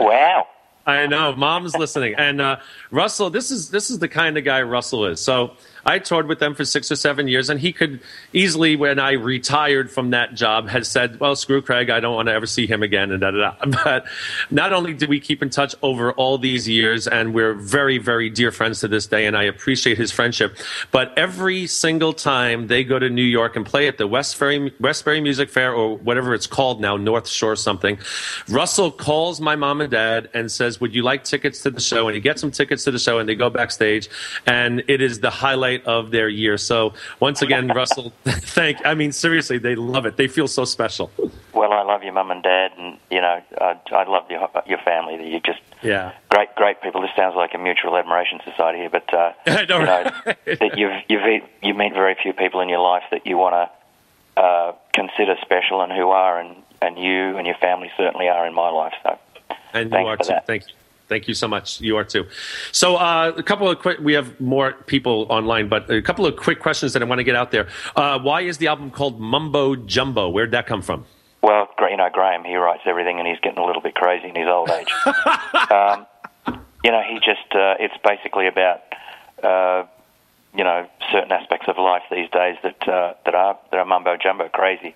Wow. I know, mom's listening. And uh, Russell, this is this is the kind of guy Russell is. So I toured with them for six or seven years, and he could easily, when I retired from that job, had said, well, screw Craig, I don't want to ever see him again, and da-da-da. But not only did we keep in touch over all these years, and we're very, very dear friends to this day, and I appreciate his friendship, but every single time they go to New York and play at the Westbury, Westbury Music Fair, or whatever it's called now, North Shore something, Russell calls my mom and dad and says, would you like tickets to the show? And he gets them tickets to the show, and they go backstage, and it is the highlight of their year. So once again, Russell, thank I mean seriously, they love it. They feel so special. Well, I love your mum and dad, and you know, I, I love your your family. That you just yeah, great, great people. This sounds like a mutual admiration society here, but uh, I know, you know, right? That you've you've you meet very few people in your life that you want to uh, consider special, and who are, and and you and your family certainly are in my life. So and you are too. That. Thank you. Thank you so much. You are too. So uh, a couple of quick – we have more people online, but a couple of quick questions that I want to get out there. Uh, why is the album called Mumbo Jumbo? Where'd that come from? Well, you know, Graham, he writes everything, and he's getting a little bit crazy in his old age. um, you know, he just uh, – it's basically about, uh, you know, certain aspects of life these days that uh, that are that are mumbo jumbo crazy.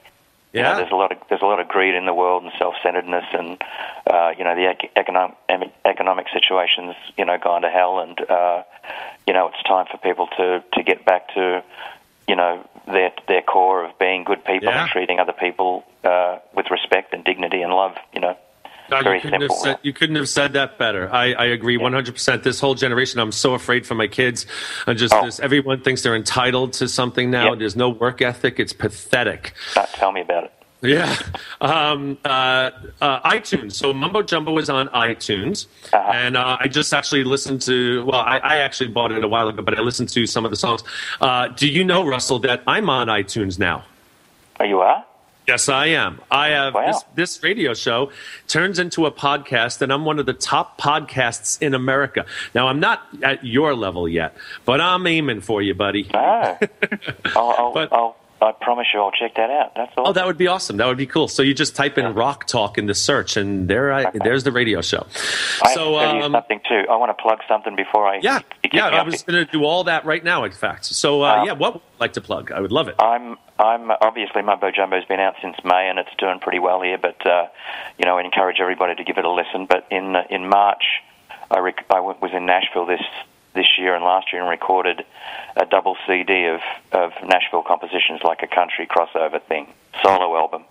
Yeah. You know, there's a lot of there's a lot of greed in the world and self-centeredness, and uh, you know, the ec- economic economic situation's, you know, gone to hell, and uh, you know, it's time for people to, to get back to, you know, their their core of being good people, yeah, and treating other people uh, with respect and dignity and love. You know. No, Very you, couldn't simple, have said, right? you couldn't have said that better. I, I agree yeah. one hundred percent. This whole generation, I'm so afraid for my kids. I'm just oh. this, everyone thinks they're entitled to something now. Yep. There's no work ethic. It's pathetic. Not tell me about it. Yeah. Um, uh, uh, iTunes. So Mumbo Jumbo is on iTunes. Uh-huh. And uh, I just actually listened to, well, I, I actually bought it a while ago, but I listened to some of the songs. Uh, do you know, Russell, that I'm on iTunes now? Oh, you are? Yes, I am. I have wow. this, this radio show turns into a podcast, and I'm one of the top podcasts in America. Now, I'm not at your level yet, but I'm aiming for you, buddy. Oh, I'll, I'll, but, I'll, I promise you I'll check that out. That's awesome. Oh, that would be awesome. That would be cool. So you just type in yeah. Rock Talk in the search, and there, I, okay. there's the radio show. I so, have to tell you um, something, too. I want to plug something before I... Yeah, yeah I was going to do all that right now, in fact. So, uh, um, yeah, what would you like to plug? I would love it. I'm... I'm obviously Mumbo Jumbo's been out since May, and it's doing pretty well here. But uh, you know, I encourage everybody to give it a listen. But in in March, I, rec- I went, was in Nashville this this year and last year, and recorded a double C D of, of Nashville compositions, like a country crossover thing, solo album,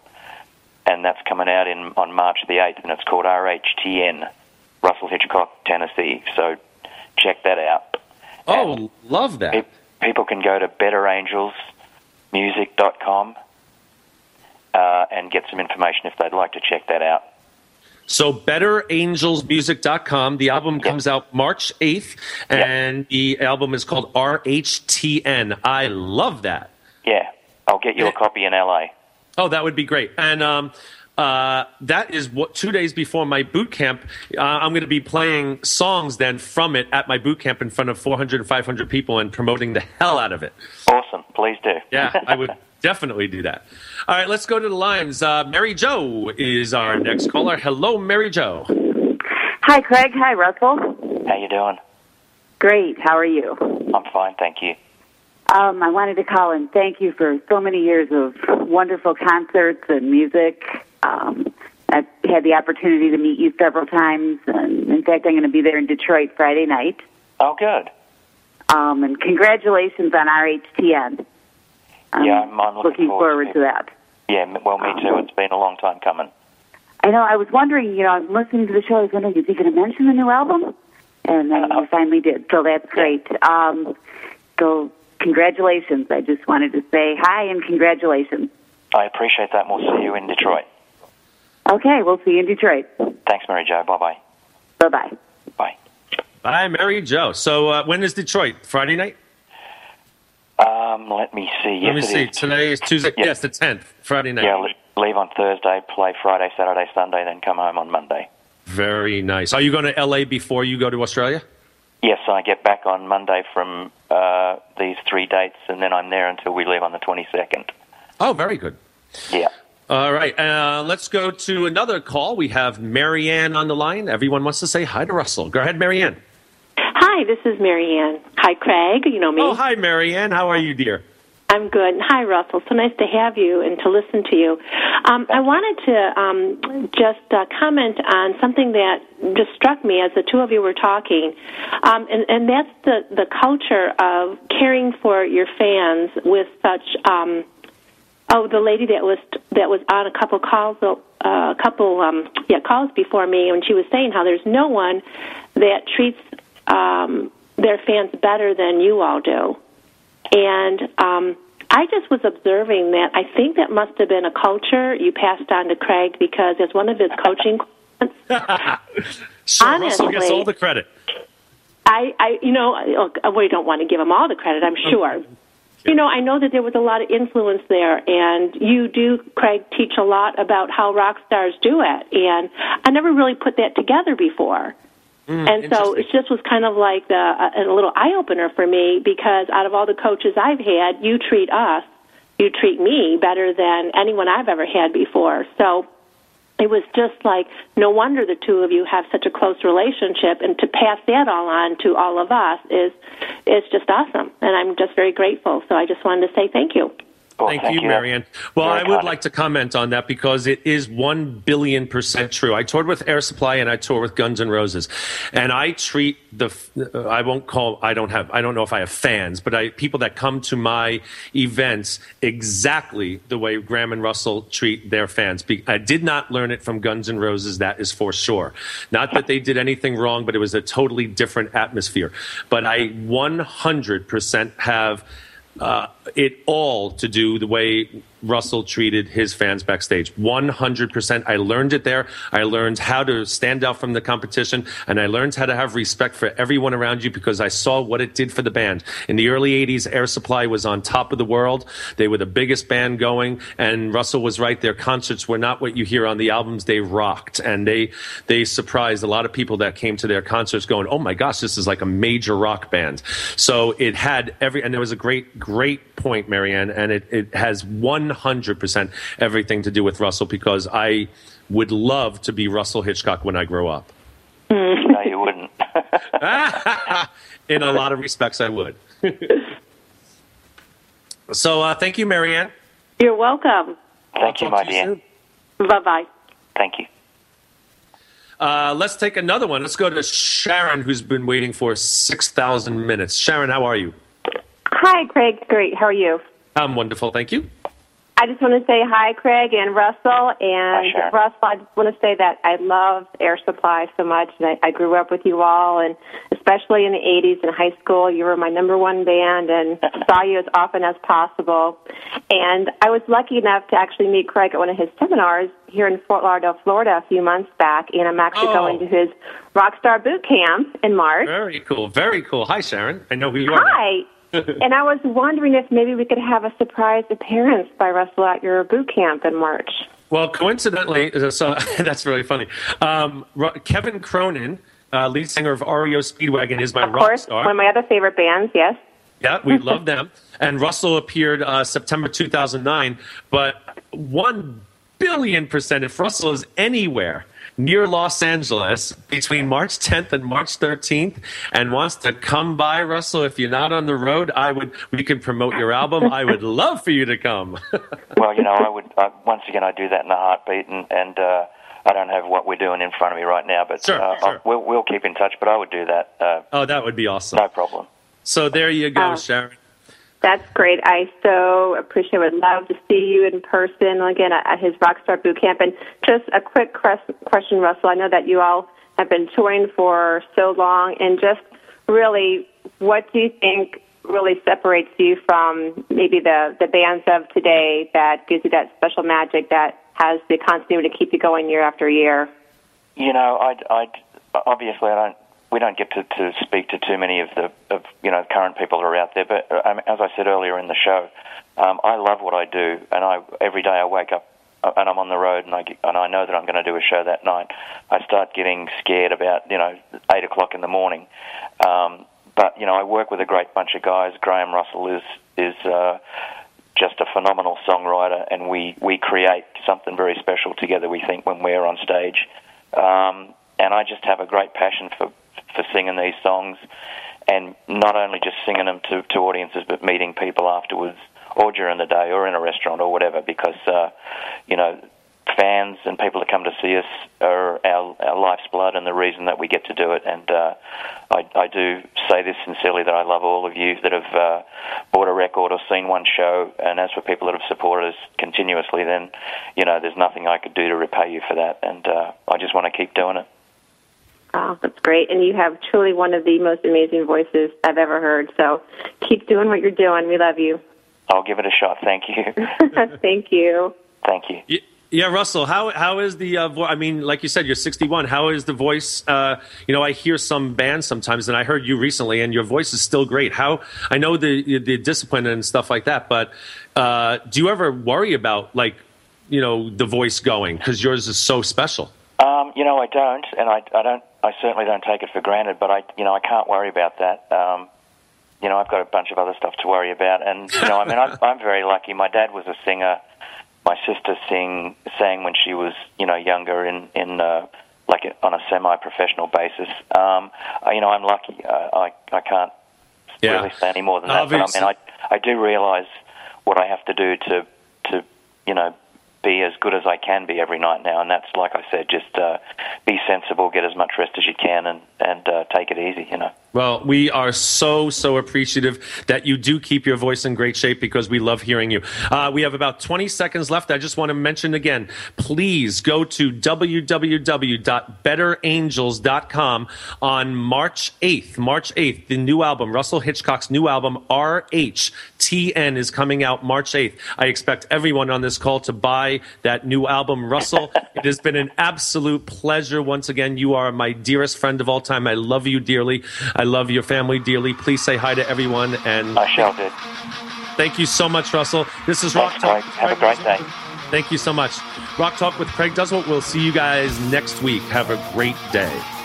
and that's coming out in on March the eighth, and it's called R H T N, Russell Hitchcock, Tennessee. So check that out. Oh, and love that! Pe- people can go to Better Angels music dot com uh, and get some information if they'd like to check that out. So better angels music dot com. The album yep. comes out March eighth, and yep. the album is called R H T N. I love that. Yeah. I'll get you a copy in L A. Oh, that would be great. And um, Uh, that is what two days before my boot camp. Uh, I'm going to be playing songs then from it at my boot camp in front of four hundred and five hundred people and promoting the hell out of it. Awesome. Please do. Yeah, I would definitely do that. All right, let's go to the lines. Uh, Mary Jo is our next caller. Hello, Mary Jo. Hi, Craig. Hi, Russell. How you doing? Great. How are you? I'm fine, thank you. Um, I wanted to call and thank you for so many years of wonderful concerts and music. Um, I've had the opportunity to meet you several times. And in fact, I'm going to be there in Detroit Friday night. Oh, good. Um, and congratulations on R H T N. Um, yeah, I'm, I'm looking, looking forward, forward to that. Yeah, well, me too. Um, it's been a long time coming. I know. I was wondering, you know, I'm listening to the show. I was wondering, is he going to mention the new album? And then uh, you finally did. So that's great. Um, so congratulations. I just wanted to say hi and congratulations. I appreciate that. We'll see you in Detroit. Okay, we'll see you in Detroit. Thanks, Mary Jo. Bye-bye. Bye-bye. Bye. Bye, Mary Jo. So uh, when is Detroit? Friday night? Um, let me see. Yes, let me see. Is. Today is Tuesday. Yes. Yes, the tenth, Friday night. Yeah, leave on Thursday, play Friday, Saturday, Sunday, then come home on Monday. Very nice. Are you going to L A before you go to Australia? Yes, I get back on Monday from uh, these three dates, and then I'm there until we leave on the twenty-second. Oh, very good. Yeah. All right. Uh, let's go to another call. We have Marianne on the line. Everyone wants to say hi to Russell. Go ahead, Marianne. Hi, this is Marianne. Hi, Craig. You know me. Oh, hi, Marianne. How are you, dear? I'm good. Hi, Russell. So nice to have you and to listen to you. Um, I wanted to um, just uh, comment on something that just struck me as the two of you were talking, um, and, and that's the, the culture of caring for your fans with such... Um, Oh, the lady that was that was on a couple calls, a uh, couple um, yeah calls before me, and she was saying how there's no one that treats um, their fans better than you all do, and um, I just was observing that. I think that must have been a culture you passed on to Craig because as one of his coaching, sure, honestly, Russell gets all the credit. I, I you know, we don't want to give him all the credit. I'm sure. You know, I know that there was a lot of influence there, and you do, Craig, teach a lot about how rock stars do it, and I never really put that together before. Mm, and so it just was kind of like the, a, a little eye-opener for me because out of all the coaches I've had, you treat us, you treat me better than anyone I've ever had before. So it was just like, no wonder the two of you have such a close relationship, and to pass that all on to all of us is is just awesome, and I'm just very grateful. So I just wanted to say thank you. Well, thank, thank you, you, Marianne. Well, I would like to comment on that because it is one billion percent true. I toured with Air Supply and I toured with Guns N' Roses. And I treat the, I won't call, I don't have, I don't know if I have fans, but I, people that come to my events exactly the way Graham and Russell treat their fans. I did not learn it from Guns N' Roses, that is for sure. Not that they did anything wrong, but it was a totally different atmosphere. But I one hundred percent have... Uh, it all to do the way Russell treated his fans backstage. one hundred percent. I learned it there. I learned how to stand out from the competition, and I learned how to have respect for everyone around you because I saw what it did for the band. In the early eighties, Air Supply was on top of the world. They were the biggest band going, and Russell was right. Their concerts were not what you hear on the albums. They rocked, and they they surprised a lot of people that came to their concerts going, oh, my gosh, this is like a major rock band. So it had every – and there was a great, great – point, Marianne, and it, it has one hundred percent everything to do with Russell because I would love to be Russell Hitchcock when I grow up. No, you wouldn't. In a lot of respects, I would. So uh, thank you, Marianne. You're welcome. Thank you, my dear. Bye-bye. Thank you. Uh, let's take another one. Let's go to Sharon, who's been waiting for six thousand minutes. Sharon, how are you? Hi, Craig. Great. How are you? I'm wonderful. Thank you. I just want to say hi, Craig and Russell. And hi, Russell, I just want to say that I love Air Supply so much. And I, I grew up with you all, and especially in the eighties in high school, you were my number one band and saw you as often as possible. And I was lucky enough to actually meet Craig at one of his seminars here in Fort Lauderdale, Florida, a few months back. And I'm actually oh. going to his Rockstar Boot Camp in March. Very cool. Very cool. Hi, Sharon. I know who you are. Hi. Now. And I was wondering if maybe we could have a surprise appearance by Russell at your boot camp in March. Well, coincidentally, so, that's really funny. Um, Kevin Cronin, uh, lead singer of R E O Speedwagon, is my of rock course, star. One of my other favorite bands, yes. Yeah, we love them. And Russell appeared uh, September two thousand nine, but one billion percent, if Russell is anywhere near Los Angeles between March tenth and March thirteenth and wants to come by, Russell, if you're not on the road, I would. We can promote your album. I would love for you to come. Well, you know, I would. Uh, once again, I do that in a heartbeat, and, and uh, I don't have what we're doing in front of me right now, but sure, uh, sure. We'll, we'll keep in touch, but I would do that. Uh, oh, that would be awesome. No problem. So there you go, um, Sharon. That's great. I so appreciate it. Would love to see you in person again at his Rockstar Boot Camp. And just a quick question, Russell. I know that you all have been touring for so long, and just really, what do you think really separates you from maybe the, the bands of today that gives you that special magic that has the continuity to keep you going year after year? You know, I'd, I'd, obviously I don't. We don't get to, to speak to too many of the of, you know current people that are out there, but um, as I said earlier in the show, um, I love what I do, and I every day I wake up and I'm on the road, and I get, and I know that I'm going to do a show that night. I start getting scared about you know eight o'clock in the morning, um, but you know I work with a great bunch of guys. Graham Russell is is uh, just a phenomenal songwriter, and we we create something very special together. We think when we're on stage, um, and I just have a great passion for. for singing these songs, and not only just singing them to, to audiences, but meeting people afterwards or during the day or in a restaurant or whatever, because, uh, you know, fans and people that come to see us are our, our life's blood and the reason that we get to do it. And uh, I, I do say this sincerely, that I love all of you that have uh, bought a record or seen one show, and as for people that have supported us continuously, then, you know, there's nothing I could do to repay you for that, and uh, I just want to keep doing it. Wow, that's great. And you have truly one of the most amazing voices I've ever heard. So keep doing what you're doing. We love you. I'll give it a shot. Thank you. Thank you. Thank you. Yeah, Russell, how how is the uh, voice? I mean, like you said, you're sixty-one. How is the voice? Uh, you know, I hear some bands sometimes, and I heard you recently, and your voice is still great. How I know the, the discipline and stuff like that, but uh, do you ever worry about, like, you know, the voice going? Because yours is so special. Um, you know, I don't, and I, I don't. I certainly don't take it for granted, but I, you know, I can't worry about that. Um, you know, I've got a bunch of other stuff to worry about, and you know, I mean, I'm, I'm very lucky. My dad was a singer. My sister sing sang when she was, you know, younger in in uh, like on a semi-professional basis. Um, I, you know, I'm lucky. I I, I can't yeah. really say any more than that. Obviously. But I mean, I I do realise what I have to do to to you know. be as good as I can be every night now, and that's, like I said, just uh, be sensible, get as much rest as you can, and, and uh, take it easy, you know. Well, we are so, so appreciative that you do keep your voice in great shape, because we love hearing you. Uh, we have about twenty seconds left. I just want to mention again, please go to w w w dot better angels dot com on March eighth. March eighth, the new album, Russell Hitchcock's new album, R H T N, is coming out March eighth. I expect everyone on this call to buy that new album. Russell, it has been an absolute pleasure. Once again, you are my dearest friend of all time. I love you dearly. I love your family dearly. Please say hi to everyone. And I shall do. Thank you so much, Russell. This is Rock Talk. Have a great day. Thank you so much. Rock Talk with Craig Duswalt. We'll see you guys next week. Have a great day.